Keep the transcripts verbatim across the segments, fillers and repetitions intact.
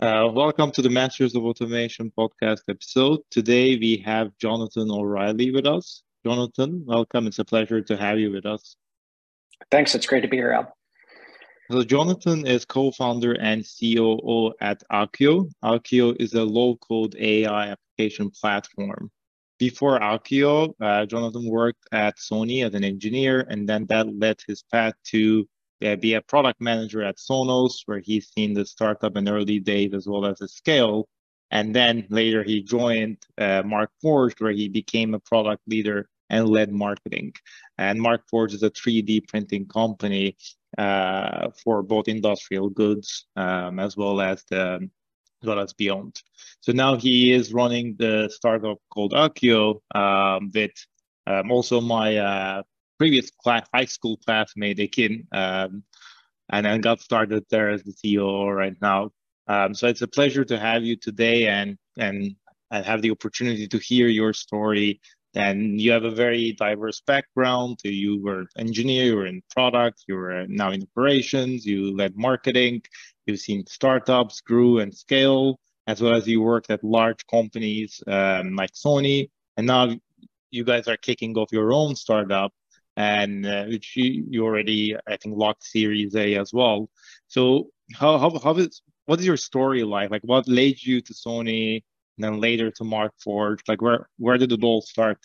Uh, welcome to the Masters of Automation podcast episode. Today we have Jonathan O'Reilly with us. Jonathan, welcome. It's a pleasure to have you with us. Thanks. It's great to be here, Al. So Jonathan is co-founder and C O O at Akkio. Akkio is a low-code A I application platform. Before Akkio, uh, Jonathan worked at Sony as an engineer, and then that led his path to be a product manager at Sonos, where he's seen the startup in early days as well as the scale. And then later he joined uh, Markforged, where he became a product leader and led marketing. And Markforged is a three D printing company uh, for both industrial goods um, as well as the as well as beyond. So now he is running the startup called Akkio um, that um, also my uh, previous class, high school classmate, Ekin, um, and then got started there as the C E O right now. Um, so it's a pleasure to have you today and and I have the opportunity to hear your story. And you have a very diverse background. You were an engineer, you were in product, you were now in operations, you led marketing, you've seen startups grew and scale, as well as you worked at large companies um, like Sony. And now you guys are kicking off your own startup, and uh, which you, you already, I think, locked Series A as well. So how how how is what is your story like? Like, what led you to Sony and then later to Markforged? Like, where where did it all start?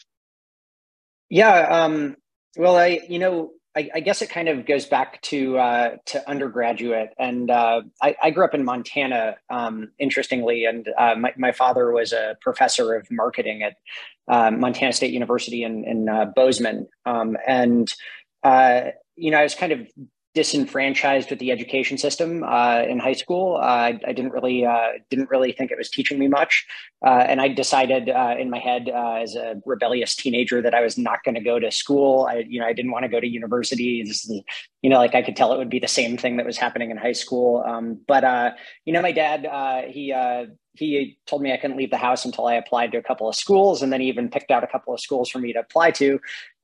Yeah, um, well, I you know, I, I guess it kind of goes back to uh, to undergraduate, and uh, I, I grew up in Montana, um, interestingly, and uh, my my father was a professor of marketing at Uh, Montana State University in, in uh, Bozeman. Um, and, uh, you know, I was kind of disenfranchised with the education system uh, in high school. Uh, I, I didn't really uh, didn't really think it was teaching me much. Uh, and I decided uh, in my head uh, as a rebellious teenager that I was not going to go to school. I, you know, I didn't want to go to university. This is, you know, like I could tell it would be the same thing that was happening in high school. Um, but, uh, you know, my dad, uh, he, uh, He told me I couldn't leave the house until I applied to a couple of schools, and then he even picked out a couple of schools for me to apply to,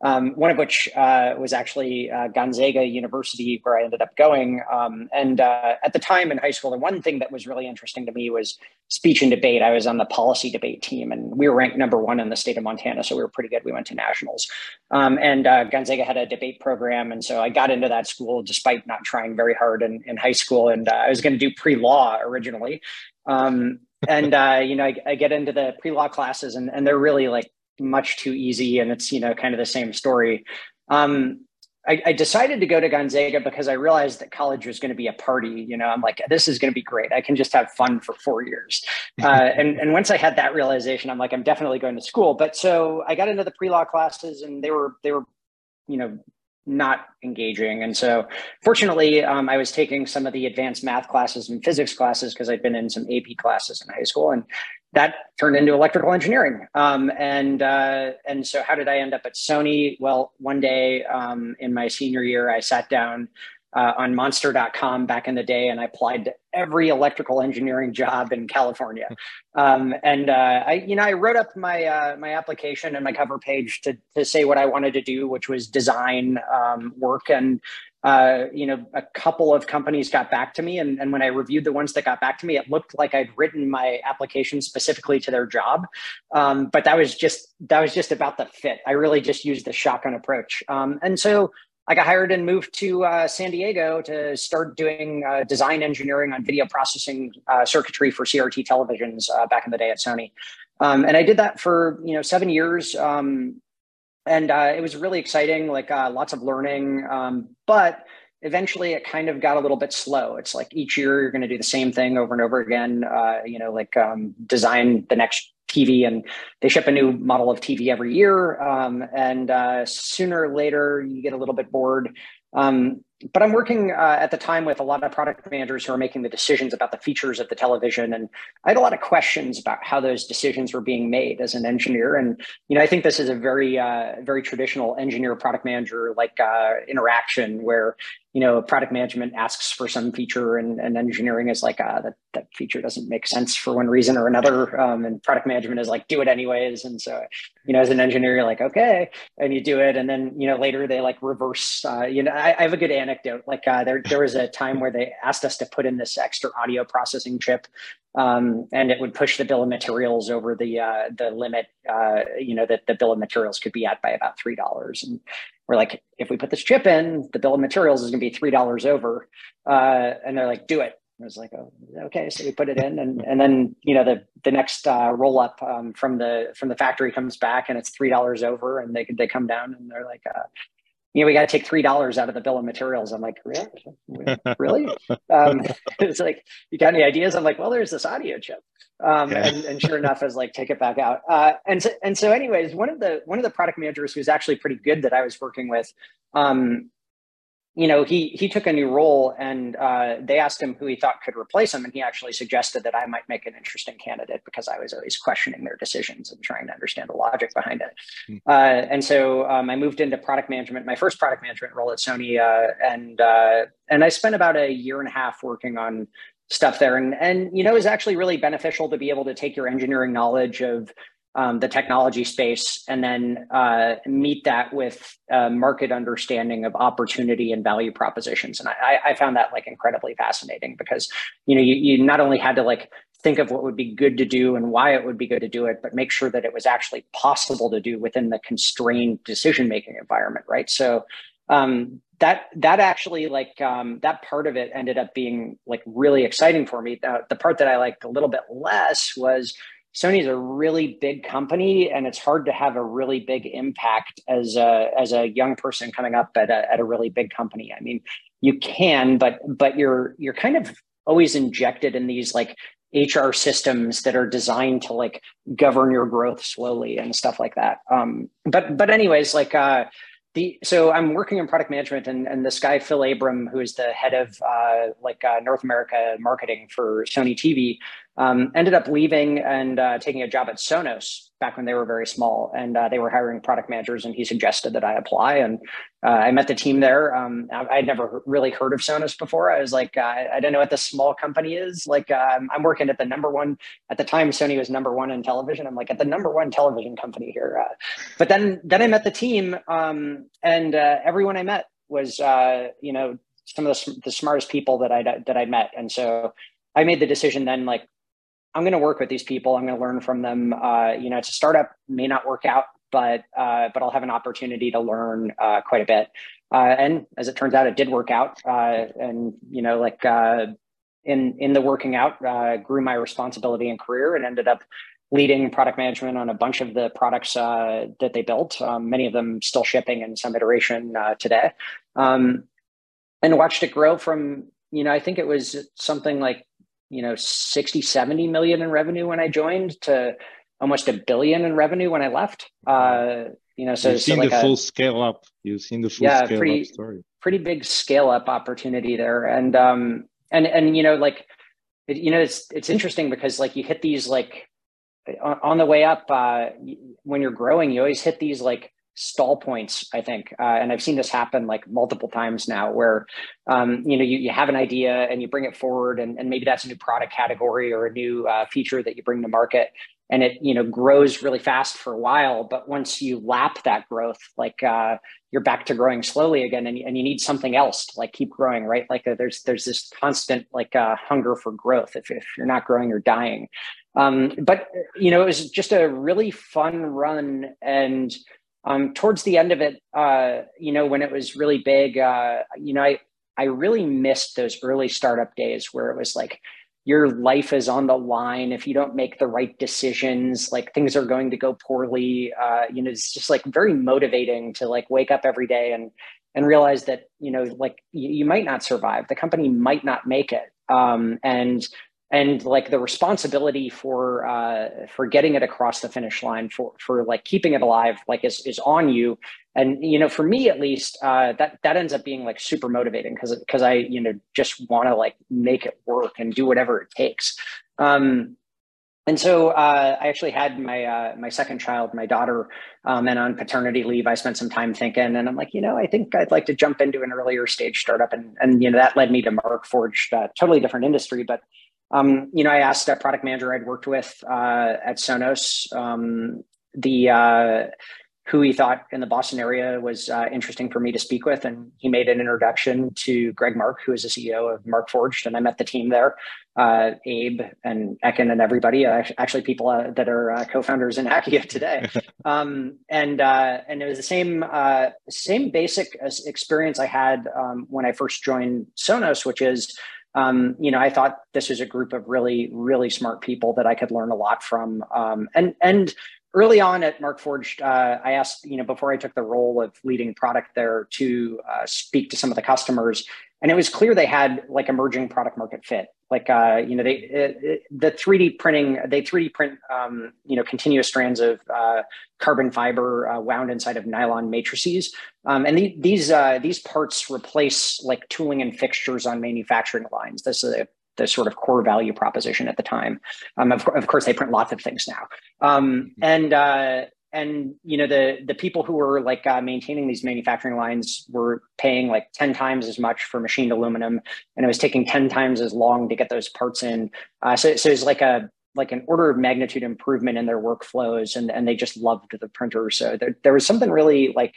um, one of which uh, was actually uh, Gonzaga University, where I ended up going. Um, and uh, at the time in high school, the one thing that was really interesting to me was speech and debate. I was on the policy debate team, and we were ranked number one in the state of Montana, so we were pretty good. We went to nationals. Um, and uh, Gonzaga had a debate program, and so I got into that school despite not trying very hard in, in high school, and uh, I was going to do pre-law originally. Um, and, uh, you know, I, I get into the pre-law classes and, and they're really like much too easy. And it's, you know, kind of the same story. Um, I, I decided to go to Gonzaga because I realized that college was going to be a party. You know, I'm like, this is going to be great. I can just have fun for four years. Uh, and, and once I had that realization, I'm like, I'm definitely going to school. But so I got into the pre-law classes and they were, they were, you know, not engaging. And so fortunately, um, I was taking some of the advanced math classes and physics classes because I'd been in some A P classes in high school, and that turned into electrical engineering. Um, and uh, and so how did I end up at Sony? Well, one day um, in my senior year, I sat down uh, on Monster dot com back in the day, and I applied to every electrical engineering job in California. Um, and uh, I, you know, I wrote up my uh, my application and my cover page to to say what I wanted to do, which was design um, work. And uh, you know, a couple of companies got back to me, and, and when I reviewed the ones that got back to me, it looked like I'd written my application specifically to their job. Um, but that was just that was just about the fit. I really just used the shotgun approach, um, and so. I got hired and moved to uh, San Diego to start doing uh, design engineering on video processing uh, circuitry for C R T televisions uh, back in the day at Sony. Um, and I did that for, you know, seven years. Um, and uh, it was really exciting, like uh, lots of learning. Um, but eventually it kind of got a little bit slow. It's like each year you're going to do the same thing over and over again, uh, you know, like um, design the next T V, and they ship a new model of T V every year. Um, and uh, sooner or later, you get a little bit bored. Um, but I'm working uh, at the time with a lot of product managers who are making the decisions about the features of the television. And I had a lot of questions about how those decisions were being made as an engineer. And, you know, I think this is a very, uh, very traditional engineer product manager like uh, interaction where, you know, product management asks for some feature and, and engineering is like, uh, that, that feature doesn't make sense for one reason or another. Um, and product management is like, do it anyways. And so, you know, as an engineer, you're like, okay, and you do it. And then, you know, later they like reverse, uh, you know, I, I have a good anecdote. Like uh, there, there was a time where they asked us to put in this extra audio processing chip Um, and it would push the bill of materials over the uh, the limit, uh, you know, that the bill of materials could be at by about three dollars. And we're like, if we put this chip in, the bill of materials is going to be three dollars over. Uh, and they're like, do it. I was like, oh, okay. So we put it in, and, and then, you know, the, the next uh, roll up um, from the, from the factory comes back and it's three dollars over, and they they come down and they're like, uh, you know, we got to take three dollars out of the bill of materials. I'm like, really? Really? um, it's like, you got any ideas? I'm like, well, there's this audio chip. Um, yeah. and, and sure enough, I was like, take it back out. Uh, and so, and so anyways, one of the, one of the product managers who's actually pretty good that I was working with, um, you know, he he took a new role, and uh, they asked him who he thought could replace him. And he actually suggested that I might make an interesting candidate, because I was always questioning their decisions and trying to understand the logic behind it. Uh, and so um, I moved into product management, my first product management role at Sony. Uh, and uh, and I spent about a year and a half working on stuff there. And, and you know, it was actually really beneficial to be able to take your engineering knowledge of Um, the technology space, and then uh, meet that with uh, market understanding of opportunity and value propositions. And I, I found that like incredibly fascinating, because, you know, you, you not only had to like think of what would be good to do and why it would be good to do it, but make sure that it was actually possible to do within the constrained decision-making environment, right? So um, that that actually like um, that part of it ended up being like really exciting for me. Uh, the part that I liked a little bit less was, Sony's a really big company, and it's hard to have a really big impact as a, as a young person coming up at a, at a really big company. I mean, you can, but but you're you're kind of always injected in these like H R systems that are designed to like govern your growth slowly and stuff like that. Um, but but anyways, like uh, the so I'm working in product management, and and this guy Phil Abram, who is the head of uh, like uh, North America marketing for Sony T V. Um, ended up leaving and uh, taking a job at Sonos back when they were very small, and uh, they were hiring product managers, and he suggested that I apply, and uh, I met the team there. Um, I had never really heard of Sonos before. I was like, uh, I don't know what this small company is. Like, uh, I'm working at the number one, at the time Sony was number one in television. I'm like, at the number one television company here. Uh, but then, then I met the team, um, and uh, everyone I met was, uh, you know, some of the, the smartest people that I that I met, and so I made the decision then, like, I'm going to work with these people. I'm going to learn from them. Uh, you know, it's a startup, may not work out, but uh, but I'll have an opportunity to learn uh, quite a bit. Uh, and as it turns out, it did work out. Uh, and you know, like uh, in in the working out, uh, grew my responsibility and career, and ended up leading product management on a bunch of the products uh, that they built. Um, many of them still shipping in some iteration uh, today, um, and watched it grow from. You know, I think it was something like, you know, sixty, seventy million in revenue when I joined to almost a billion in revenue when I left. Uh, you know, so you've seen so like the a, full scale up. You've seen the full yeah, scale pretty, up story. Pretty big scale up opportunity there. And, um, and, and, you know, like, it, you know, it's, it's interesting because like you hit these, like on, on the way up, uh, when you're growing, you always hit these like stall points, I think. Uh, and I've seen this happen like multiple times now where, um, you know, you, you have an idea and you bring it forward, and, and maybe that's a new product category or a new uh, feature that you bring to market. And it, you know, grows really fast for a while. But once you lap that growth, like uh, you're back to growing slowly again, and, and you need something else to like keep growing, right? Like uh, there's there's this constant like uh, hunger for growth. If, if you're not growing, you're dying. Um, but, you know, it was just a really fun run. And Um, towards the end of it, uh, you know, when it was really big, uh, you know, I, I really missed those early startup days where it was like, your life is on the line. If you don't make the right decisions, like things are going to go poorly. Uh, you know, it's just like very motivating to like wake up every day and, and realize that, you know, like you, you might not survive, the company might not make it. Um, and And like the responsibility for uh, for getting it across the finish line, for for like keeping it alive, like is is on you. And you know, for me at least, uh, that that ends up being like super motivating because because I you know just want to like make it work and do whatever it takes. Um, and so uh, I actually had my uh, my second child, my daughter, um, and on paternity leave, I spent some time thinking, and I'm like, you know, I think I'd like to jump into an earlier stage startup, and and you know that led me to Markforged, uh, totally different industry, but. Um, you know, I asked a product manager I'd worked with uh, at Sonos, um, the uh, who he thought in the Boston area was uh, interesting for me to speak with. And he made an introduction to Greg Mark, who is the C E O of Markforged. And I met the team there, uh, Abe and Ekin and everybody, uh, actually people uh, that are uh, co-founders in Akkio today. um, and uh, and it was the same, uh, same basic experience I had um, when I first joined Sonos, which is, Um, you know, I thought this was a group of really, really smart people that I could learn a lot from. Um, and and early on at Markforged, uh, I asked, you know, before I took the role of leading product there, to uh, speak to some of the customers, and it was clear they had like emerging product market fit. Like, uh, you know, they it, it, the three D printing, they three D print, um, you know, continuous strands of uh, carbon fiber uh, wound inside of nylon matrices, um, and the, these uh, these parts replace like tooling and fixtures on manufacturing lines. This is a the sort of core value proposition at the time. Um, of, of course, they print lots of things now. Um, and, uh, and you know, the, the people who were like uh, maintaining these manufacturing lines were paying like ten times as much for machined aluminum, and it was taking ten times as long to get those parts in. Uh, so, so it was like a, like an order of magnitude improvement in their workflows, and, and they just loved the printer. So there, there was something really like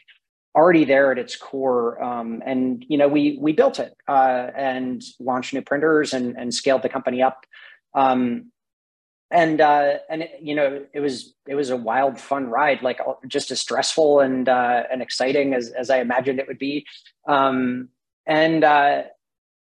already there at its core. Um, and, you know, we, we built it uh, and launched new printers and, and scaled the company up. Um, and, uh, and it, you know, it was, it was a wild, fun ride, like just as stressful and, uh, and exciting as, as I imagined it would be. Um, and, uh,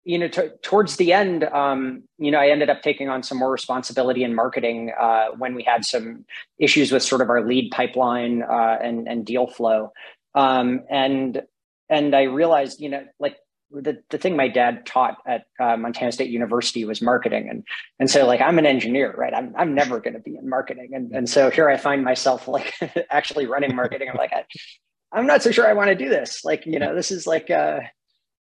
you know, t- towards the end, um, you know, I ended up taking on some more responsibility in marketing uh, when we had some issues with sort of our lead pipeline uh, and, and deal flow. Um, and, and I realized, you know, like the, the thing my dad taught at uh, Montana State University was marketing. And, and so like, I'm an engineer, right? I'm, I'm never going to be in marketing. And, and so here I find myself like actually running marketing. I'm like, I, I'm not so sure I want to do this. Like, you know, this is like, uh,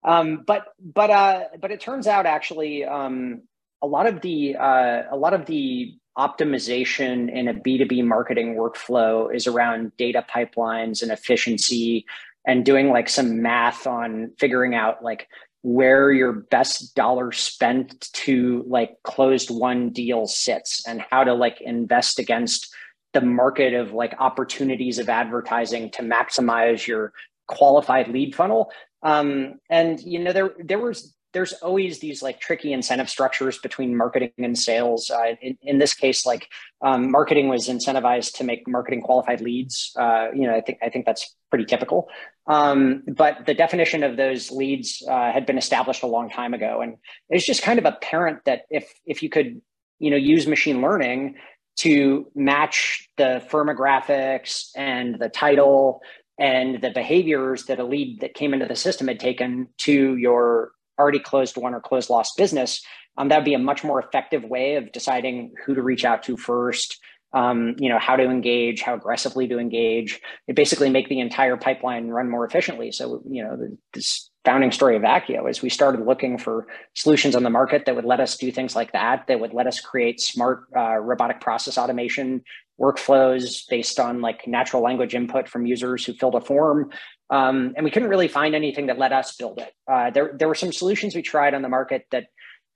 um, but, but, uh, but it turns out actually, um, a lot of the, uh, a lot of the optimization in a B two B marketing workflow is around data pipelines and efficiency, and doing like some math on figuring out like where your best dollar spent to like closed one deal sits, and how to like invest against the market of like opportunities of advertising to maximize your qualified lead funnel. Um, and, you know, there, there was, there's always these like tricky incentive structures between marketing and sales. Uh, in, in this case, like um, marketing was incentivized to make marketing qualified leads. Uh, you know, I think I think that's pretty typical. Um, but the definition of those leads uh, had been established a long time ago, and it's just kind of apparent that if if you could, you know, use machine learning to match the firmographics and the title and the behaviors that a lead that came into the system had taken to your already closed one or closed lost business, um, that'd be a much more effective way of deciding who to reach out to first, um, you know, how to engage, how aggressively to engage. It basically make the entire pipeline run more efficiently. So, you know, the, this founding story of Akkio is we started looking for solutions on the market that would let us do things like that, that would let us create smart uh, robotic process automation workflows based on like natural language input from users who filled a form. Um, and we couldn't really find anything that let us build it. Uh, there, there were some solutions we tried on the market that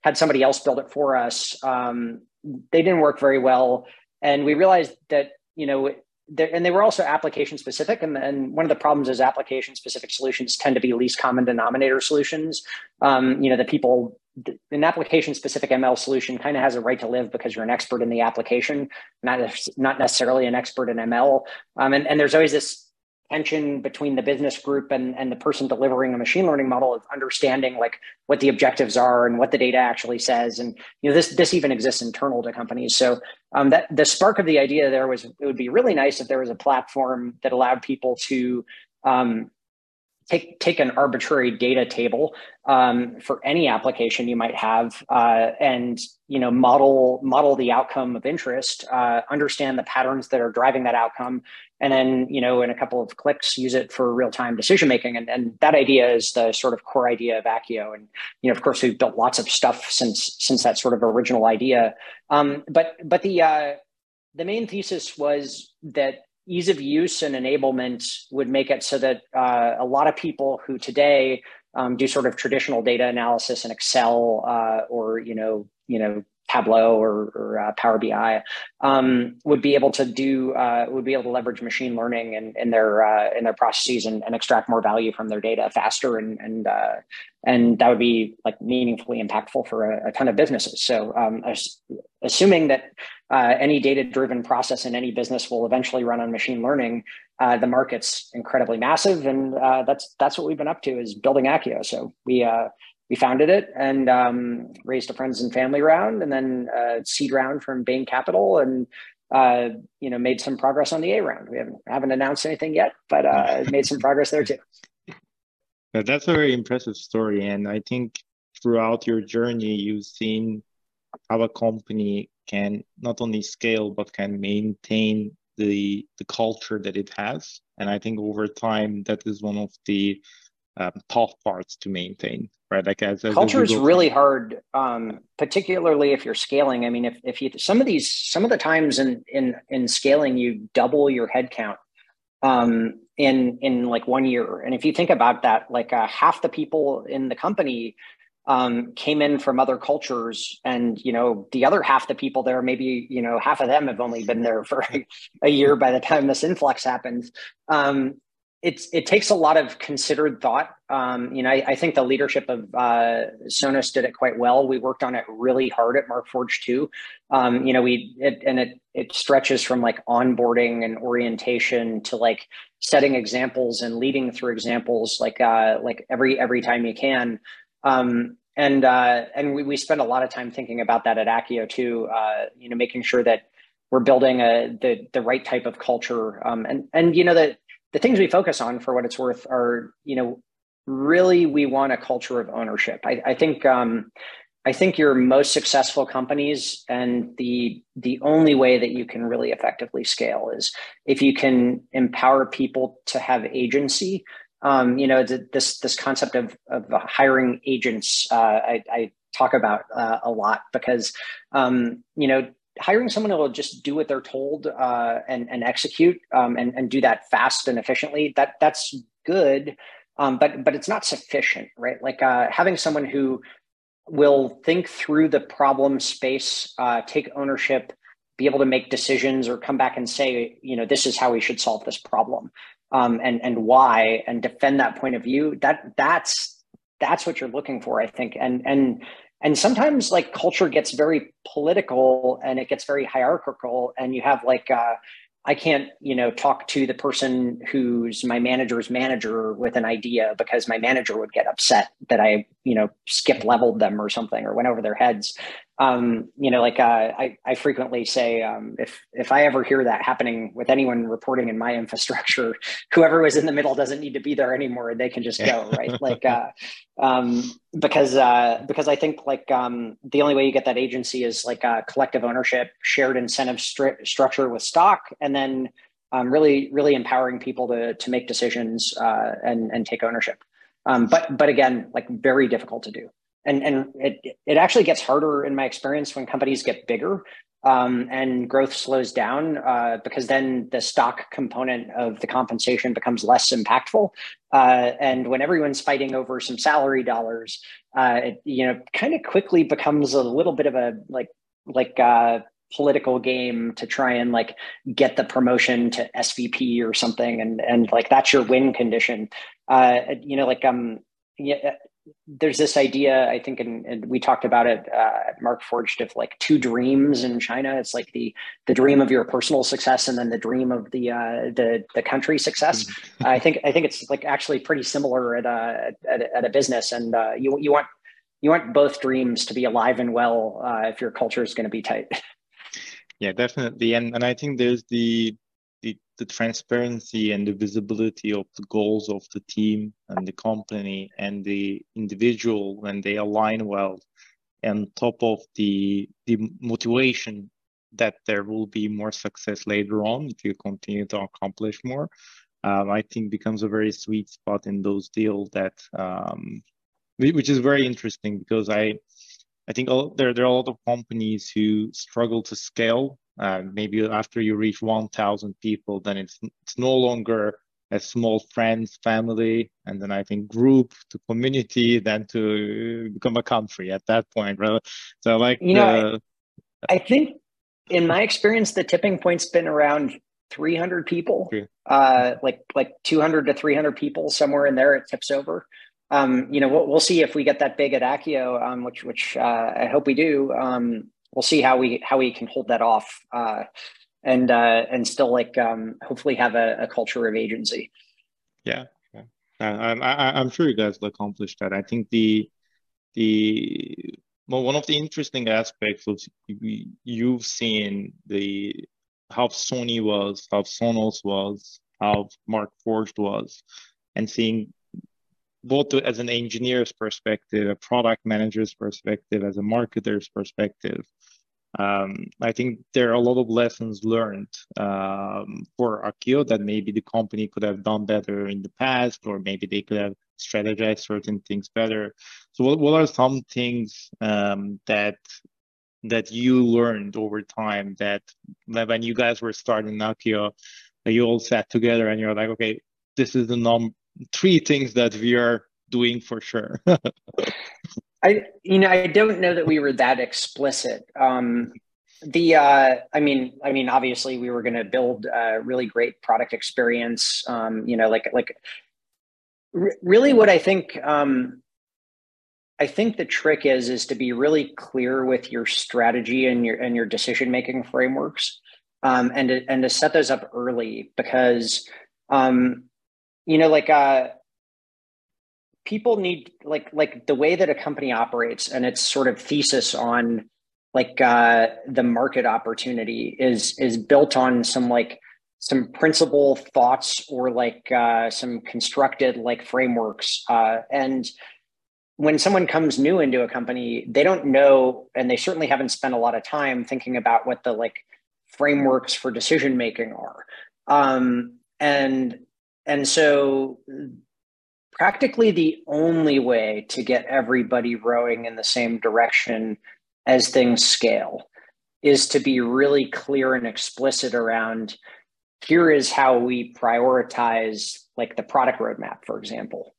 had somebody else build it for us. Um, they didn't work very well. And we realized that, you know, and they were also application specific. And, and one of the problems is application specific solutions tend to be least common denominator solutions. Um, you know, the people, an application specific M L solution kind of has a right to live because you're an expert in the application, not, not necessarily an expert in M L. Um, and, and there's always this tension between the business group and, and the person delivering a machine learning model of understanding like what the objectives are and what the data actually says. And, you know, this, this even exists internal to companies. So um, that the spark of the idea there was, it would be really nice if there was a platform that allowed people to um, take, take an arbitrary data table um, for any application you might have uh, and, you know, model, model the outcome of interest, uh, understand the patterns that are driving that outcome, and then, you know, in a couple of clicks, use it for real-time decision-making. And, and that idea is the sort of core idea of Akkio. And, you know, of course, we've built lots of stuff since since that sort of original idea. Um, but but the uh, the main thesis was that ease of use and enablement would make it so that uh, a lot of people who today um, do sort of traditional data analysis in Excel uh, or, you know, you know, Tableau or, or uh, Power B I, um, would be able to do, uh, would be able to leverage machine learning in, in their uh, in their processes and, and extract more value from their data faster, and and uh, and that would be like meaningfully impactful for a, a ton of businesses. So um, assuming that uh, any data-driven process in any business will eventually run on machine learning, uh, the market's incredibly massive, and uh, that's that's what we've been up to, is building Akkio. So we. Uh, We founded it and um, raised a friends and family round, and then a uh, seed round from Bain Capital, and uh, you know, made some progress on the A round. We haven't haven't announced anything yet, but uh, made some progress there too. That's a very impressive story, and I think throughout your journey, you've seen how a company can not only scale but can maintain the the culture that it has. And I think over time, that is one of the Um, tough parts to maintain, right? Like as, as culture is really hard, um, particularly if you're scaling. I mean, if if you some of these some of the times in in in scaling, you double your headcount um, in in like one year. And if you think about that, like uh, half the people in the company um, came in from other cultures, and you know the other half the people there, maybe you know half of them have only been there for a year by the time this influx happens. Um, It's, it takes a lot of considered thought. Um, you know, I, I think the leadership of uh, Sonos did it quite well. We worked on it really hard at Markforged too. Um, you know, we it, and it it stretches from like onboarding and orientation to like setting examples and leading through examples, like uh, like every every time you can. Um, and uh, and we we spend a lot of time thinking about that at Akkio too. Uh, you know, making sure that we're building a the the right type of culture. Um, and and you know that. The things we focus on, for what it's worth, are, you know, really we want a culture of ownership. I, I think um, I think your most successful companies, and the the only way that you can really effectively scale, is if you can empower people to have agency. Um, you know, the, this this concept of of hiring agents, uh, I, I talk about uh, a lot, because um, you know. hiring someone who will just do what they're told uh, and, and execute um, and, and do that fast and efficiently, that that's good, um, but but it's not sufficient, right? Like uh, having someone who will think through the problem space, uh, take ownership, be able to make decisions, or come back and say, you know, this is how we should solve this problem, um, and and why, and defend that point of view. That that's that's what you're looking for, I think, and and. And sometimes like culture gets very political, and it gets very hierarchical, and you have like, uh, I can't, you know, talk to the person who's my manager's manager with an idea, because my manager would get upset that I, you know, skip leveled them or something, or went over their heads. Um, you know, like uh, I, I frequently say, um, if if I ever hear that happening with anyone reporting in my infrastructure, whoever was in the middle doesn't need to be there anymore. They can just go, right? Like, uh, um, because uh, because I think like um, the only way you get that agency is like uh, collective ownership, shared incentive stri- structure with stock, and then um, really really empowering people to to make decisions uh, and and take ownership. Um, but but again, like very difficult to do. And and it it actually gets harder in my experience when companies get bigger um, and growth slows down, uh, because then the stock component of the compensation becomes less impactful. Uh, and when everyone's fighting over some salary dollars, uh, it, you know, kind of quickly becomes a little bit of a like like uh, political game to try and like get the promotion to S V P or something, and and like that's your win condition. Uh, you know, like um yeah. There's this idea, I think, and, and we talked about it uh, at Markforged, of like two dreams in China. It's like the the dream of your personal success, and then the dream of the uh, the the country success. Mm-hmm. I think I think it's like actually pretty similar at a at, at a business, and uh, you you want you want both dreams to be alive and well uh, if your culture is going to be tight. Yeah, definitely, and and I think there's the. The, the transparency and the visibility of the goals of the team and the company and the individual when they align well, and top of the the motivation that there will be more success later on if you continue to accomplish more, um, I think becomes a very sweet spot in those deals that um, which is very interesting, because I I think all, there there are a lot of companies who struggle to scale. Uh, maybe after you reach one thousand people, then it's it's no longer a small friends, family, and then I think group to community, then to become a country at that point, right? So like, you know, the, I think in my experience, the tipping point's been around three hundred people, uh, like like two hundred to three hundred people, somewhere in there it tips over. Um, you know, we'll, we'll see if we get that big at Akkio, um, which which uh, I hope we do. Um, we'll see how we how we can hold that off, uh, and uh, and still like um, hopefully have a, a culture of agency. Yeah, yeah. I'm I, I'm sure you guys will accomplish that. I think the the well, one of the interesting aspects of you've seen the how Sony was, how Sonos was, how Markforged was, and seeing both as an engineer's perspective, a product manager's perspective, as a marketer's perspective. Um, I think there are a lot of lessons learned um, for Akkio that maybe the company could have done better in the past, or maybe they could have strategized certain things better. So what, what are some things um, that that you learned over time that when you guys were starting Akkio, you all sat together and you're like, okay, this is the number, three things that we are doing for sure? I, you know, I don't know that we were that explicit. Um, the, uh, I mean, I mean, obviously we were going to build a really great product experience. Um, you know, like, like r- really what I think, um, I think the trick is, is to be really clear with your strategy and your, and your decision-making frameworks, um, and, to, and to set those up early, because, um, you know, like, uh, people need like, like the way that a company operates and its sort of thesis on like, uh, the market opportunity is, is built on some, like some principle thoughts or like, uh, some constructed like frameworks. Uh, and when someone comes new into a company, they don't know, and they certainly haven't spent a lot of time thinking about what the like frameworks for decision-making are. Um, and, And so practically the only way to get everybody rowing in the same direction as things scale is to be really clear and explicit around, here is how we prioritize like the product roadmap, for example.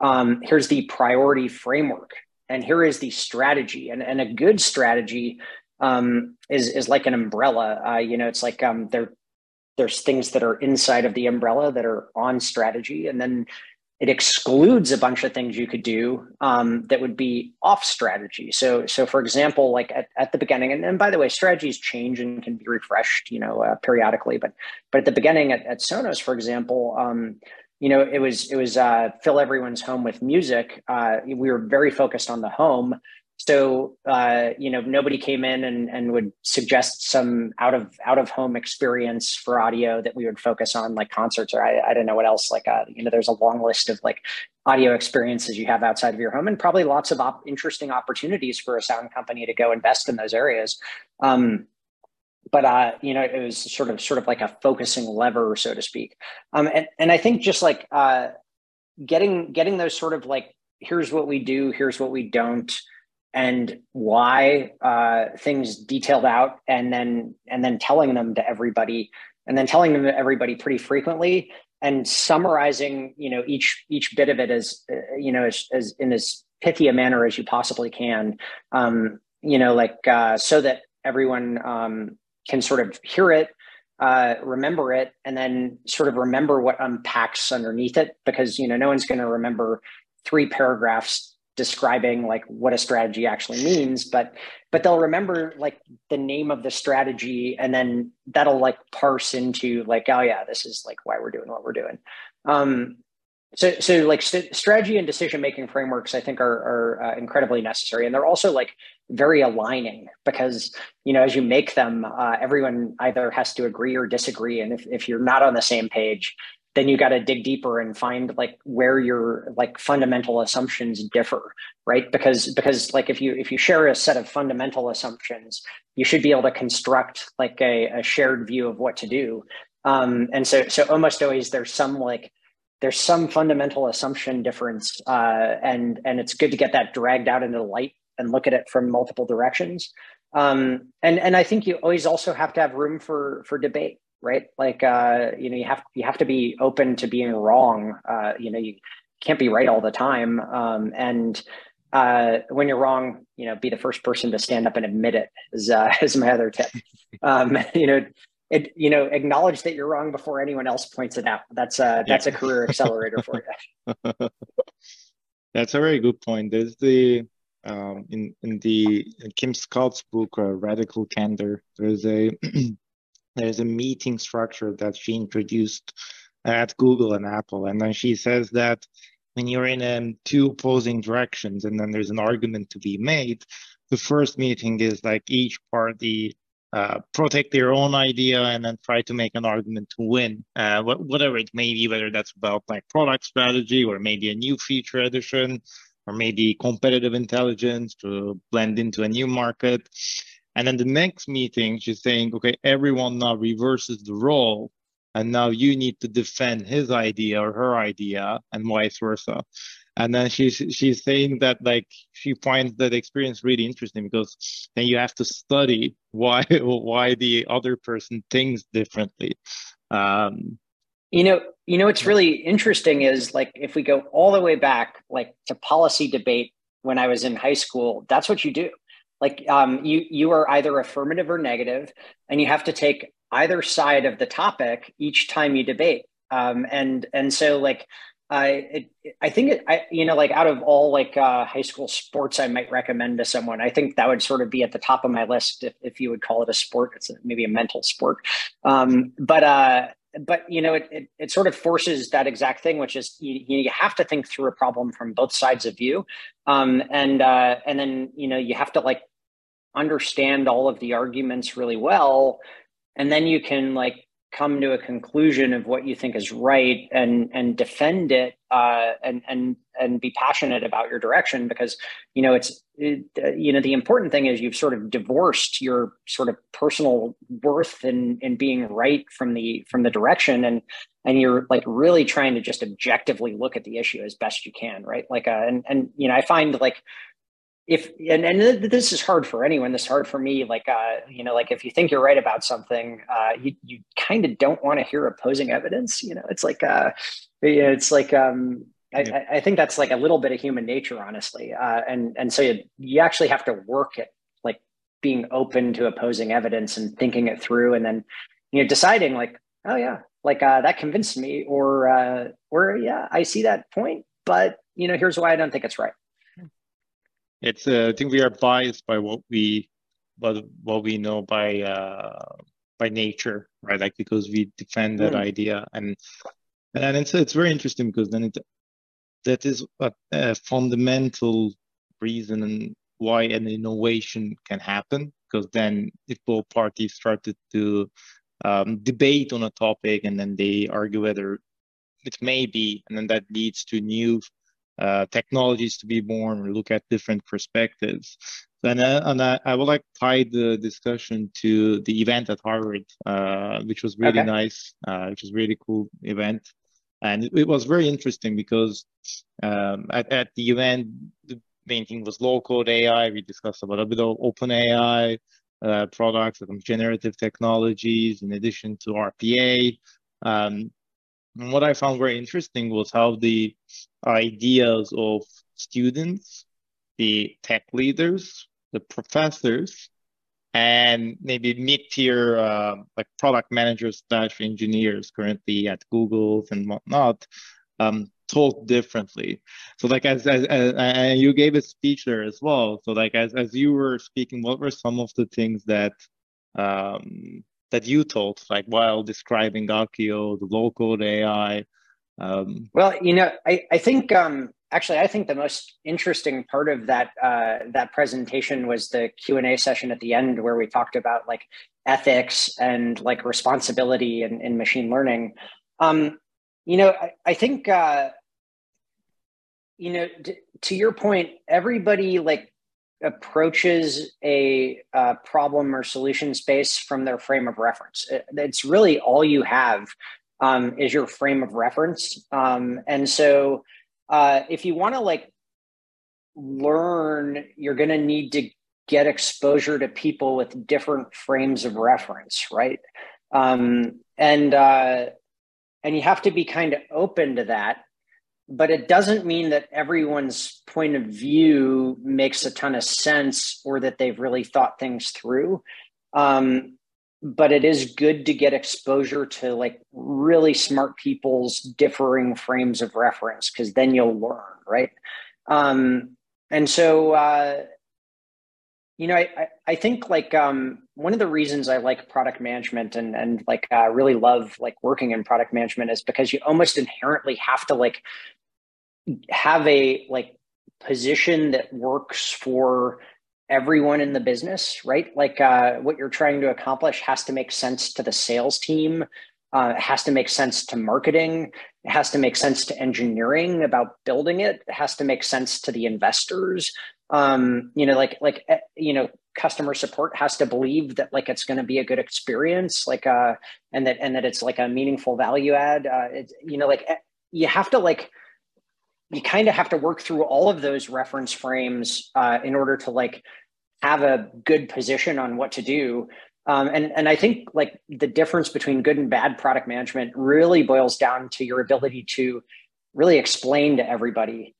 Um, here's the priority framework, and here is the strategy. And, and a good strategy um, is, is like an umbrella. Uh, you know, it's like um, they're There's things that are inside of the umbrella that are on strategy, and then it excludes a bunch of things you could do um, that would be off strategy. So, so for example, like at, at the beginning, and, and by the way, strategies change and can be refreshed, you know, uh, periodically. But, but at the beginning at, at Sonos, for example, um, you know, it was it was uh, fill everyone's home with music. Uh, we were very focused on the home. So, uh, you know, nobody came in and, and would suggest some out of out of home experience for audio that we would focus on, like concerts or I, I don't know what else. Like, uh, you know, there's a long list of like audio experiences you have outside of your home, and probably lots of op- interesting opportunities for a sound company to go invest in those areas. Um, but, uh, you know, it was sort of sort of like a focusing lever, so to speak. Um, and, and I think just like uh, getting getting those sort of like, here's what we do, here's what we don't, and why uh, things detailed out, and then and then telling them to everybody, and then telling them to everybody pretty frequently, and summarizing, you know, each each bit of it as uh, you know as, as in as pithy a manner as you possibly can, um, you know, like uh, so that everyone um, can sort of hear it, uh, remember it, and then sort of remember what unpacks underneath it, because you know no one's going to remember three paragraphs describing like what a strategy actually means, but but they'll remember like the name of the strategy, and then that'll like parse into like, oh yeah, this is like why we're doing what we're doing. Um, so so like st- strategy and decision making frameworks, I think, are, are uh, incredibly necessary, and they're also like very aligning, because you know as you make them, uh, everyone either has to agree or disagree, and if if you're not on the same page, then you got to dig deeper and find like where your like fundamental assumptions differ, right? Because because like if you if you share a set of fundamental assumptions, you should be able to construct like a, a shared view of what to do. Um, and so so almost always there's some like there's some fundamental assumption difference, uh, and and it's good to get that dragged out into the light and look at it from multiple directions. Um, and and I think you always also have to have room for for debate. Right, like uh, you know, you have you have to be open to being wrong. Uh, you know, you can't be right all the time, um, and uh, when you're wrong, you know, be the first person to stand up and admit it is, uh, is my other tip. Um, you know, it, you know, acknowledge that you're wrong before anyone else points it out. That's a, that's yeah. a career accelerator for you. That's a very good point. There's the, um, in, in the in Kim Scott's book, uh, Radical Candor, there's a, there's a meeting structure that she introduced at Google and Apple. And then she says that when you're in um, two opposing directions and then there's an argument to be made, the first meeting is like each party Uh, protect their own idea and then try to make an argument to win, uh, wh whatever it may be, whether that's about like product strategy or maybe a new feature addition or maybe competitive intelligence to blend into a new market. And then the next meeting, she's saying, okay, everyone now reverses the role and now you need to defend his idea or her idea and vice versa. And then she's, she's saying that like she finds that experience really interesting because then you have to study why why the other person thinks differently. Um, you know, you know what's really interesting is like if we go all the way back like to policy debate when I was in high school, that's what you do. Like um, you you are either affirmative or negative, and you have to take either side of the topic each time you debate. Um, and and so like. I uh, I think it, I you know like out of all like uh, high school sports I might recommend to someone, I think that would sort of be at the top of my list if, if you would call it a sport. It's a, maybe a mental sport, um, but uh, but you know it, it it sort of forces that exact thing, which is you you have to think through a problem from both sides of view, um, and uh, and then you know you have to like understand all of the arguments really well, and then you can like come to a conclusion of what you think is right and and defend it uh, and and and be passionate about your direction, because you know it's it, uh, you know the important thing is you've sort of divorced your sort of personal worth and and being right from the from the direction, and and you're like really trying to just objectively look at the issue as best you can, right? Like uh, and and you know I find like. If and, and this is hard for anyone, this is hard for me, like, uh, you know, like if you think you're right about something, uh, you, you kind of don't want to hear opposing evidence. You know, it's like, uh, it's like, um, I, yeah. I, I think that's like a little bit of human nature, honestly. Uh, and, and so you, you actually have to work at like being open to opposing evidence and thinking it through and then, you know, deciding like, oh yeah, like uh, that convinced me or, uh, or yeah, I see that point, but you know, here's why I don't think it's right. It's uh, I think we are biased by what we, but what we know by uh, by nature, right? Like because we defend that mm. idea, and and it's it's very interesting because then it that is a, a fundamental reason why an innovation can happen, because then if both parties started to um, debate on a topic and then they argue whether it may be, and then that leads to new. Uh, technologies to be born, or look at different perspectives. And, uh, and I, I would like to tie the discussion to the event at Harvard, uh, which was really okay. nice, uh, which was really cool event. And it, it was very interesting because um, at, at the event, the main thing was low-code A I. We discussed about a bit of open A I uh, products, some generative technologies, in addition to R P A. Um, And what I found very interesting was how the ideas of students, the tech leaders, the professors, and maybe mid-tier uh, like product managers slash engineers currently at Google and whatnot, um, talk differently. So like as, as, as and you gave a speech there as well. So like as, as you were speaking, what were some of the things that um, that you told, like while describing Akkio, the low-code A I? Um... Well, you know, I, I think, um, actually, I think the most interesting part of that, uh, that presentation was the Q and A session at the end where we talked about like ethics and like responsibility in, in machine learning. Um, you know, I, I think, uh, you know, to your point, everybody like approaches a uh, problem or solution space from their frame of reference. It, it's really all you have um, is your frame of reference. Um, and so uh, if you want to like learn, you're going to need to get exposure to people with different frames of reference, right? Um, and, uh, and you have to be kind of open to that. but it doesn't mean that everyone's point of view makes a ton of sense or that they've really thought things through. Um, but it is good to get exposure to like really smart people's differing frames of reference, because then you'll learn, right? Um, and so, uh, you know, I, I think like um, one of the reasons I like product management and and like uh, really love like working in product management is because you almost inherently have to like have a like position that works for everyone in the business, right? Like uh, what you're trying to accomplish has to make sense to the sales team. Uh, it has to make sense to marketing. It has to make sense to engineering about building it. It has to make sense to the investors. Um, you know, like, like, you know, customer support has to believe that like, it's going to be a good experience, like, uh, and that, and that it's like a meaningful value add, uh, it, you know, like you have to like, you kind of have to work through all of those reference frames, uh, in order to like have a good position on what to do. Um, and, and I think like the difference between good and bad product management really boils down to your ability to really explain to everybody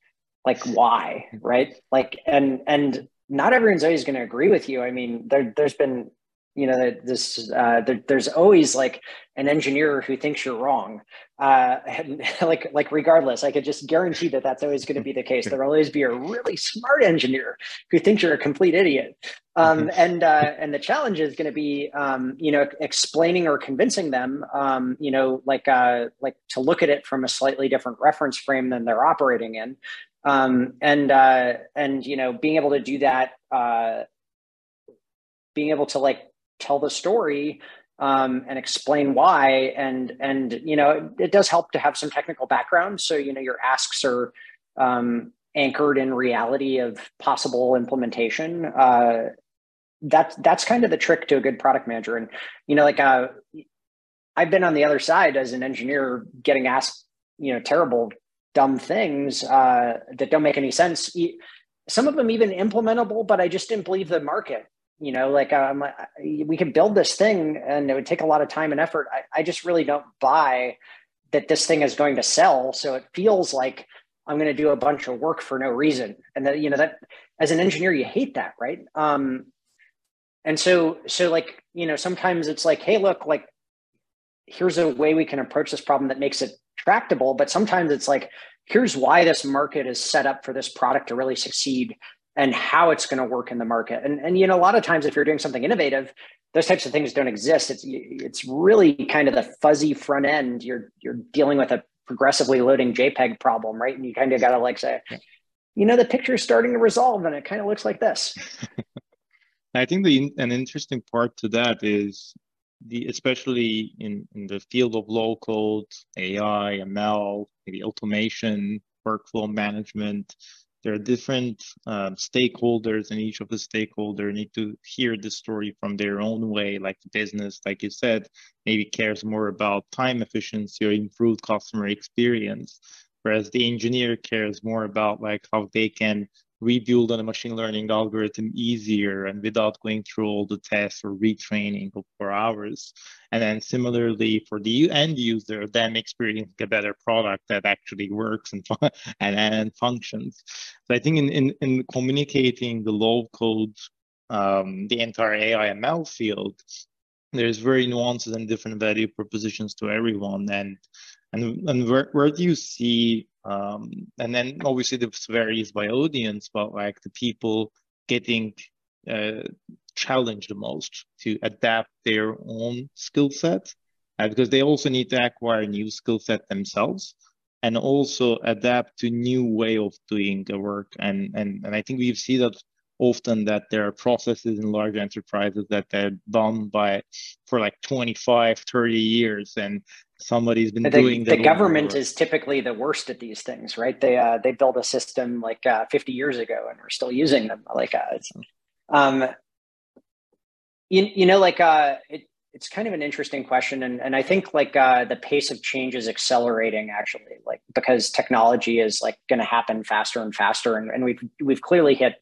like why, right? Like, and, and not everyone's always going to agree with you. I mean, there, there's been, you know, this, uh, there, there's always like an engineer who thinks you're wrong. Uh, and like, like regardless, I could just guarantee that that's always going to be the case. There'll always be a really smart engineer who thinks you're a complete idiot. Um, and, uh, and the challenge is going to be, um, you know, explaining or convincing them, um, you know, like, uh, like to look at it from a slightly different reference frame than they're operating in. Um, and, uh, and, you know, being able to do that, uh, being able to like tell the story, um, and explain why, and, and, you know, it, it does help to have some technical background. So, you know, your asks are, um, anchored in reality of possible implementation. Uh, that's, that's kind of the trick to a good product manager. And, you know, like, uh, I've been on the other side as an engineer getting asked, you know, terrible dumb things uh, that don't make any sense. Some of them even implementable, but I just didn't believe the market. You know, like um, we can build this thing and it would take a lot of time and effort. I, I just really don't buy that this thing is going to sell. So it feels like I'm going to do a bunch of work for no reason. And that, you know, that as an engineer, you hate that, right? Um, and so, so like, you know, sometimes it's like, hey, look, like, here's a way we can approach this problem that makes it tractable, but sometimes it's like, here's why this market is set up for this product to really succeed and how it's going to work in the market. And, and, you know, a lot of times if you're doing something innovative, those types of things don't exist. It's, it's really kind of the fuzzy front end. You're, you're dealing with a progressively loading JPEG problem, right? And you kind of got to like say, you know, the picture is starting to resolve and it kind of looks like this. I think the, an interesting part to that is, The, especially in, in the field of low code, A I, M L, maybe automation, workflow management, there are different um, stakeholders, and each of the stakeholders need to hear the story from their own way, like the business, like you said, maybe cares more about time efficiency or improved customer experience, whereas the engineer cares more about like how they can rebuild on a machine learning algorithm easier and without going through all the tests or retraining for hours. And then similarly for the end user, them experiencing a better product that actually works and fun and, and functions. So I think in, in, in communicating the low code, um, the entire A I M L field, there's very nuances and different value propositions to everyone. And and, and where, where do you see Um, and then obviously this varies by audience, but like the people getting uh, challenged the most to adapt their own skill set, uh, because they also need to acquire new skill set themselves and also adapt to new way of doing the work. And, and, and I think we see that often, that there are processes in large enterprises that they're done by for like twenty-five, thirty years. And somebody's been the, doing the government is typically the worst at these things, right? They uh, they built a system like uh, fifty years ago and are still using them. Like, uh, it's, um, you you know, like uh, it, it's kind of an interesting question, and and I think like uh, the pace of change is accelerating actually, like because technology is like going to happen faster and faster, and, and we've we've clearly hit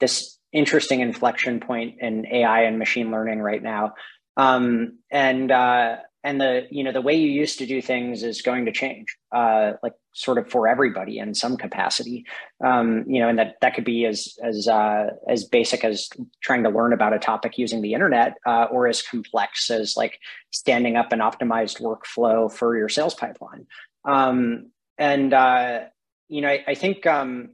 this interesting inflection point in A I and machine learning right now, um, and. Uh, And the, you know, the way you used to do things is going to change, uh, like sort of for everybody in some capacity, um, you know, and that, that could be as, as, uh, as basic as trying to learn about a topic using the internet, uh, or as complex as like standing up an optimized workflow for your sales pipeline. Um, and, uh, you know, I, I think, um,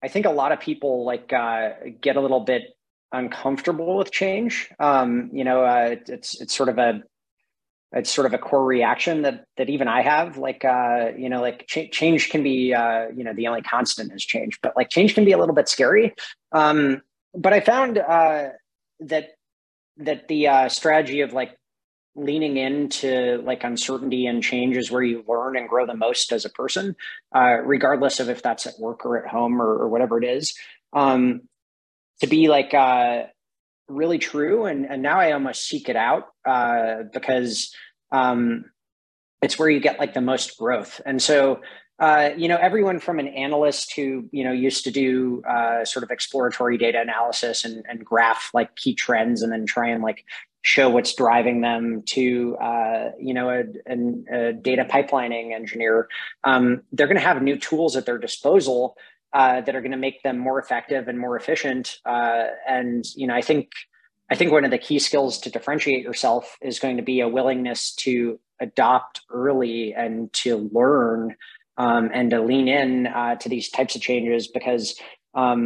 I think a lot of people like, uh, get a little bit uncomfortable with change. Um, you know, uh, it's, it's sort of a, it's sort of a core reaction that, that even I have, like, uh, you know, like ch change can be, uh, you know, the only constant is change, but like change can be a little bit scary. Um, but I found, uh, that, that the, uh, strategy of like leaning into like uncertainty and change is where you learn and grow the most as a person, uh, regardless of if that's at work or at home or, or whatever it is. Um, to be like uh, really true. And, and now I almost seek it out uh, because um, it's where you get like the most growth. And so, uh, you know, everyone from an analyst who, you know, used to do uh, sort of exploratory data analysis and, and graph like key trends and then try and like show what's driving them to, uh, you know, a, a, a data pipelining engineer, um, they're gonna have new tools at their disposal Uh, that are going to make them more effective and more efficient. Uh, and, you know, I think, I think one of the key skills to differentiate yourself is going to be a willingness to adopt early and to learn um, and to lean in uh, to these types of changes, because um,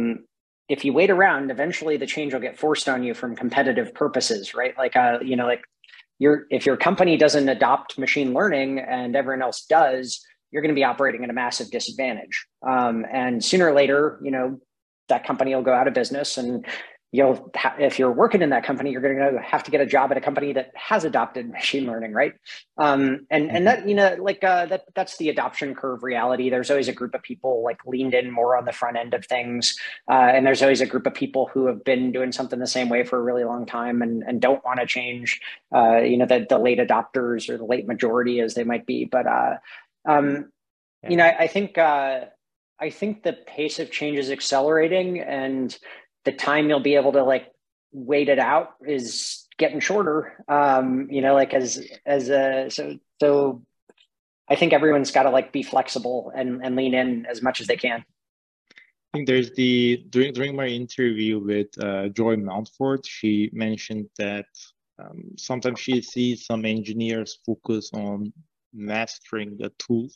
if you wait around, eventually the change will get forced on you from competitive purposes, right? Like, uh, you know, like your, if your company doesn't adopt machine learning and everyone else does, you're going to be operating at a massive disadvantage. Um, and sooner or later, you know, that company will go out of business, and you'll, if you're working in that company, you're going to have to get a job at a company that has adopted machine learning. Right. Um, and, and that, you know, like uh, that, that's the adoption curve reality. There's always a group of people like leaned in more on the front end of things. Uh, and there's always a group of people who have been doing something the same way for a really long time and, and don't want to change, uh, you know, the, the late adopters or the late majority as they might be, but, uh, Um, you know, I, I think, uh, I think the pace of change is accelerating, and the time you'll be able to like wait it out is getting shorter. Um, you know, like as, as, a so, so I think everyone's got to like be flexible and, and lean in as much as they can. I think there's the, during, during my interview with, uh, Joy Mountford, she mentioned that, um, sometimes she sees some engineers focus on mastering a tool.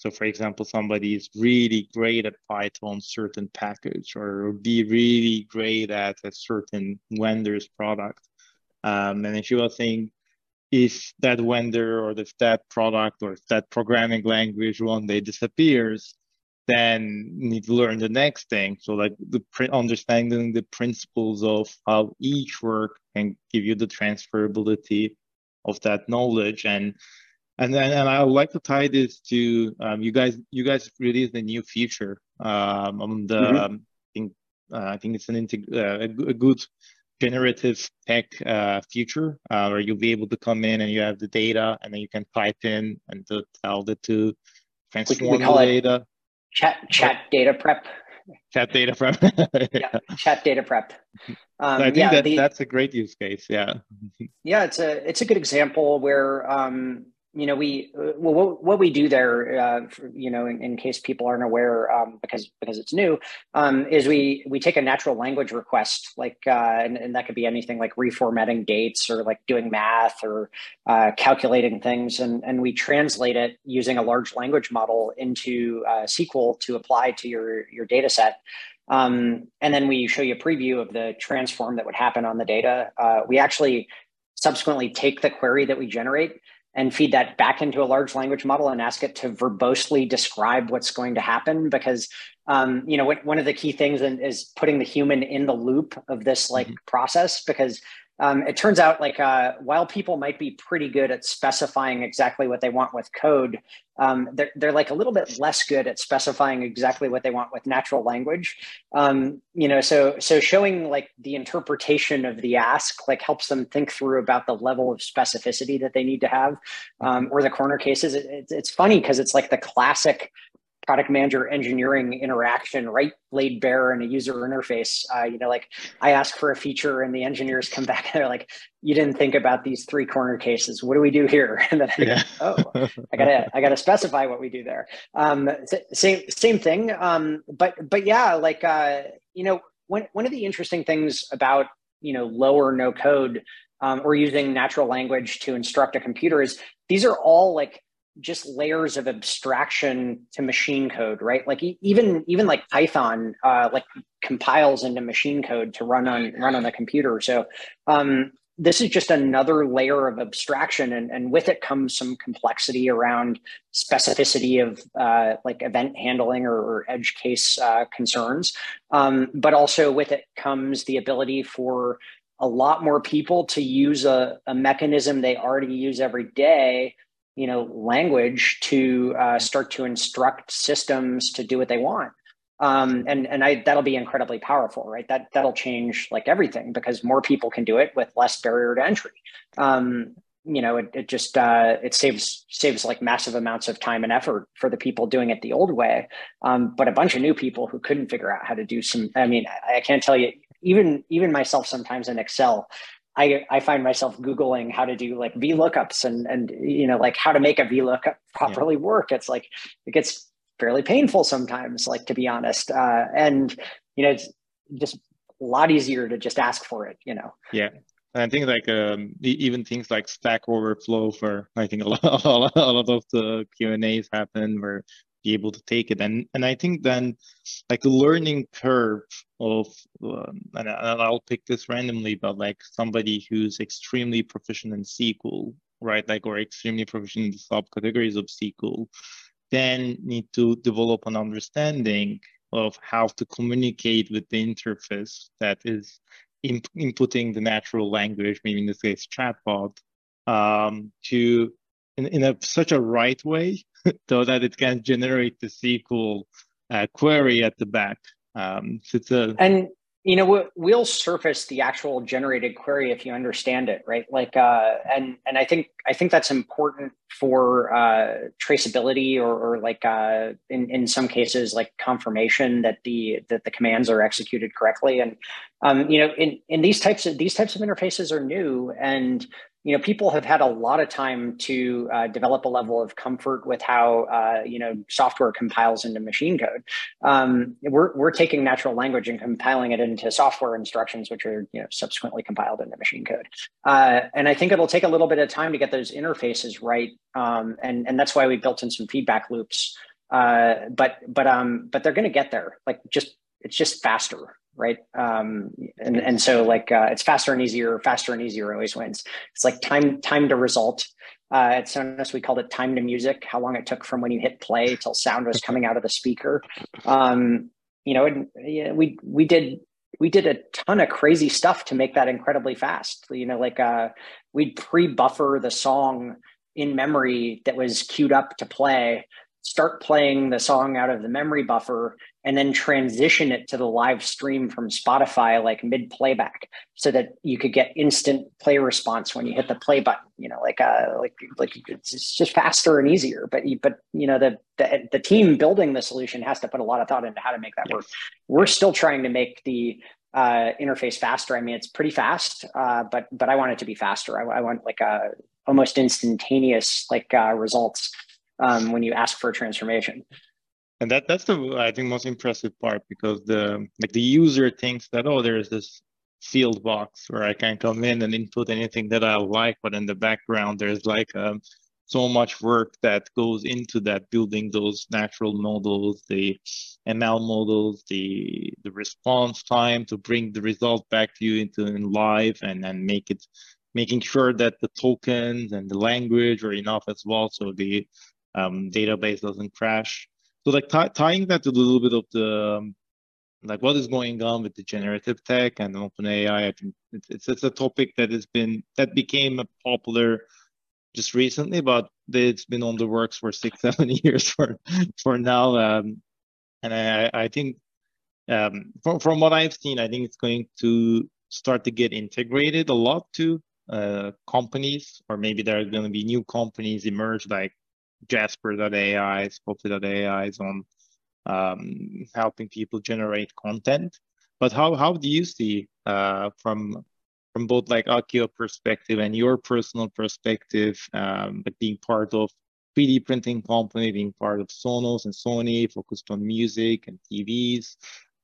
So for example, somebody is really great at Python certain package, or be really great at a certain vendor's product. Um, and then she was saying, if that vendor or if that product or if that programming language one day disappears, then you need to learn the next thing. So like the understanding the principles of how each work can give you the transferability of that knowledge. And And then, and I would like to tie this to um, you guys. You guys released a new feature um, on the. Mm-hmm. um, I think uh, I think it's an integ uh, a, a good generative tech uh, feature uh, where you'll be able to come in and you have the data, and then you can type in and to tell it to transform we, we call the data. It chat chat what? data prep. Chat data prep. yeah. yeah, chat data prep. Um, so I think yeah, that, the, that's a great use case. Yeah. yeah, it's a it's a good example where. Um, You know, we, well, what, what we do there, uh, for, you know, in, in case people aren't aware, um, because, because it's new, um, is we, we take a natural language request, like, uh, and, and that could be anything like reformatting dates or like doing math or uh, calculating things. And, and we translate it using a large language model into uh, S Q L to apply to your, your data set. Um, and then we show you a preview of the transform that would happen on the data. Uh, we actually subsequently take the query that we generate and feed that back into a large language model and ask it to verbosely describe what's going to happen. Because, um, you know, what, one of the key things in, is putting the human in the loop of this like mm-hmm. process, because um, it turns out like uh, while people might be pretty good at specifying exactly what they want with code, um, they're, they're like a little bit less good at specifying exactly what they want with natural language. Um, you know, so, so showing like the interpretation of the ask like helps them think through about the level of specificity that they need to have um, or the corner cases. It, it, it's funny because it's like the classic product manager engineering interaction, right, laid bare in a user interface. Uh, you know, like I ask for a feature and the engineers come back and they're like, you didn't think about these three corner cases. What do we do here? And then I yeah. go, oh, I gotta, I gotta specify what we do there. Um, same, same thing. Um, but, but yeah, like, uh, you know, one, one of the interesting things about, you know, low or no code um, or using natural language to instruct a computer is these are all like just layers of abstraction to machine code, right? Like even even like Python, uh, like compiles into machine code to run on run on the computer. So um, this is just another layer of abstraction, and, and with it comes some complexity around specificity of uh, like event handling or, or edge case uh, concerns. Um, but also with it comes the ability for a lot more people to use a, a mechanism they already use every day, you know, language, to uh, start to instruct systems to do what they want. Um, and and I, that'll be incredibly powerful, right? That, that'll change like everything because more people can do it with less barrier to entry. Um, you know, it, it just, uh, it saves, saves like massive amounts of time and effort for the people doing it the old way. Um, but a bunch of new people who couldn't figure out how to do some, I mean, I, I can't tell you, even, even myself sometimes in Excel, I, I find myself Googling how to do like VLOOKUPs and, and, you know, like how to make a VLOOKUP properly yeah. work. It's like, it gets fairly painful sometimes, like, to be honest. Uh, and, you know, it's just a lot easier to just ask for it, you know? Yeah. And I think like um, even things like Stack Overflow for, I think a lot, a lot, a lot of the Q and A's happen where be able to take it. And, and I think then like the learning curve of, um, and I'll pick this randomly, but like somebody who's extremely proficient in S Q L, right? Like, or extremely proficient in the subcategories of S Q L, then need to develop an understanding of how to communicate with the interface that is in, inputting the natural language, maybe in this case, chatbot, um, to in, in a, such a right way so that it can generate the S Q L uh, query at the back. Um, so it's a... And, you know, we'll surface the actual generated query if you understand it, right? Like, uh, and and I think I think that's important for uh, traceability or, or like uh, in in some cases like confirmation that the that the commands are executed correctly. And um, you know, in in these types of these types of interfaces are new, and you know, people have had a lot of time to uh, develop a level of comfort with how, uh, you know, software compiles into machine code. Um, we're, we're taking natural language and compiling it into software instructions, which are, you know, subsequently compiled into machine code. Uh, and I think it'll take a little bit of time to get those interfaces right. Um, and, and that's why we built in some feedback loops. Uh, but, but, um, but they're going to get there. Like, just, it's just faster. Right. Um, and, and so like uh, it's faster and easier, faster and easier always wins. It's like time, time to result. Uh, at Sonos, we called it time to music, how long it took from when you hit play till sound was coming out of the speaker. Um, you know, and, yeah, we, we did, we did a ton of crazy stuff to make that incredibly fast. You know, like uh, we'd pre-buffer the song in memory that was queued up to play, start playing the song out of the memory buffer, and then transition it to the live stream from Spotify, like mid playback, so that you could get instant play response when you hit the play button, you know, like, uh, like, like it's just faster and easier, but, you, but, you know, the, the, the team building the solution has to put a lot of thought into how to make that yes. work. We're still trying to make the uh, interface faster. I mean, it's pretty fast, uh, but, but I want it to be faster. I, I want like a almost instantaneous, like uh, results um, when you ask for a transformation. And that, that's the, I think, most impressive part, because the like the user thinks that, oh, there's this field box where I can come in and input anything that I like, but in the background, there's like um, so much work that goes into that, building those natural models, the M L models, the the response time to bring the result back to you into in live, and then make it, making sure that the tokens and the language are enough as well, so the um, database doesn't crash. So like t tying that to a little bit of the, um, like what is going on with the generative tech and OpenAI, I think it's, it's a topic that has been, that became popular just recently, but it's been on the works for six, seven years for, for now. Um, and I, I think um, from, from what I've seen, I think it's going to start to get integrated a lot to uh, companies, or maybe there are going to be new companies emerge like Jasper dot A I, Spotty dot A I is on um, helping people generate content. But how, how do you see uh, from from both like Akkio perspective and your personal perspective, um, but being part of three D printing company, being part of Sonos and Sony, focused on music and T Vs?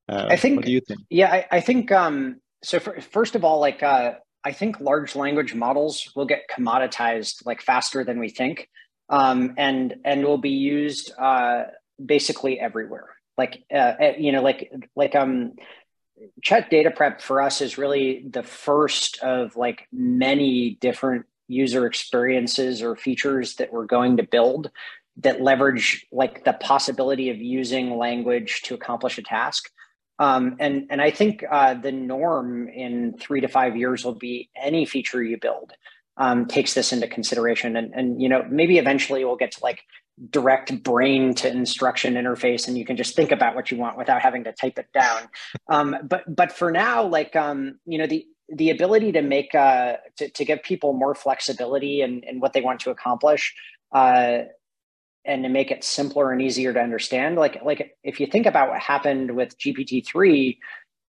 Uh, I think, what do you think? Yeah, I, I think, um, so for, first of all, like, uh, I think large language models will get commoditized like faster than we think, um, and and will be used uh, basically everywhere. Like, uh, you know, like, like um, Chat Data Prep for us is really the first of like many different user experiences or features that we're going to build that leverage like the possibility of using language to accomplish a task. Um, and, and I think uh, the norm in three to five years will be any feature you build um, takes this into consideration. And, and, you know, maybe eventually we'll get to like direct brain to instruction interface and you can just think about what you want without having to type it down. Um, but, but for now, like, um, you know, the, the ability to make, uh, to, to give people more flexibility in, in what they want to accomplish, uh, and to make it simpler and easier to understand. Like, like if you think about what happened with G P T three,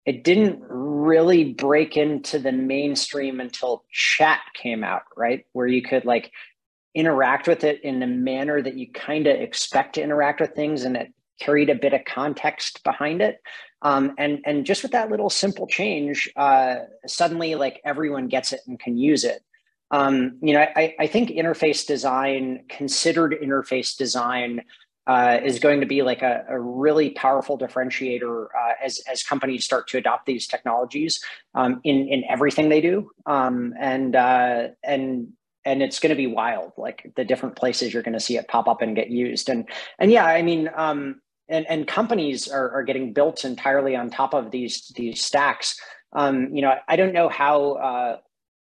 it didn't really break into the mainstream until chat came out, right? Where you could like interact with it in the manner that you kind of expect to interact with things, and it carried a bit of context behind it. Um, and, and just with that little simple change, uh, suddenly like everyone gets it and can use it. Um, you know, I, I think interface design, considered interface design, uh, is going to be like a, a really powerful differentiator uh, as as companies start to adopt these technologies um, in in everything they do, um, and uh, and and it's going to be wild, like the different places you're going to see it pop up and get used, and and yeah, I mean, um, and and companies are are getting built entirely on top of these these stacks. Um, you know, I don't know how. Uh,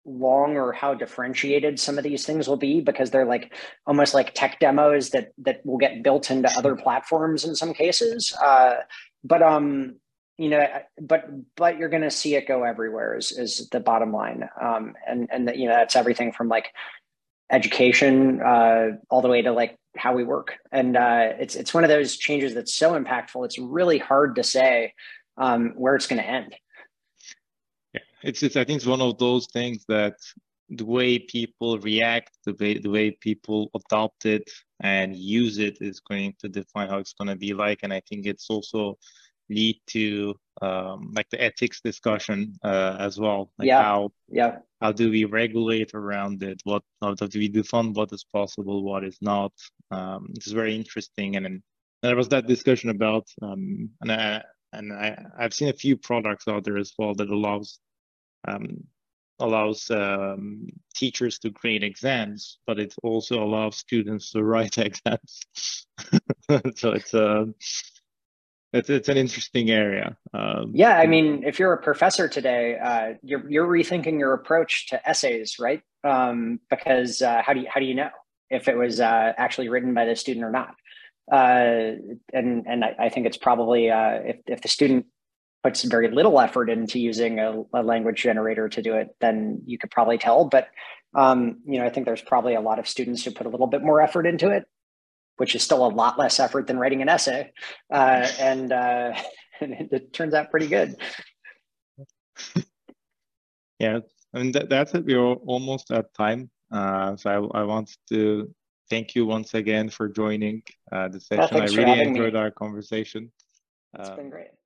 long or how differentiated some of these things will be, because they're like almost like tech demos that that will get built into other platforms in some cases, uh but um you know but but you're going to see it go everywhere is is the bottom line, um and and that, you know, that's everything from like education uh all the way to like how we work, and uh it's it's one of those changes that's so impactful it's really hard to say um where it's going to end. It's, it's, I think it's one of those things that the way people react, the way, the way people adopt it and use it is going to define how it's going to be like. And I think it's also lead to um, like the ethics discussion uh, as well. Like yeah. How, yeah. How do we regulate around it? What, how do we define what is possible, what is not? Um, it's very interesting. And then there was that discussion about, um, and, I, and I, I've seen a few products out there as well that allows Um, allows um, teachers to grade exams, but it also allows students to write exams. So it's a, it's, it's an interesting area. Um, yeah, I mean, if you're a professor today, uh, you're you're rethinking your approach to essays, right? Um, because uh, how do you how do you know if it was uh, actually written by the student or not? Uh, and and I, I think it's probably uh, if if the student puts very little effort into using a, a language generator to do it, then you could probably tell. But, um, you know, I think there's probably a lot of students who put a little bit more effort into it, which is still a lot less effort than writing an essay. Uh, and, uh, and it, it turns out pretty good. Yeah, I mean, that, that's it. We are almost at time. Uh, so I, I want to thank you once again for joining uh, the session. Oh, I really enjoyed me. our conversation. It's um, been great.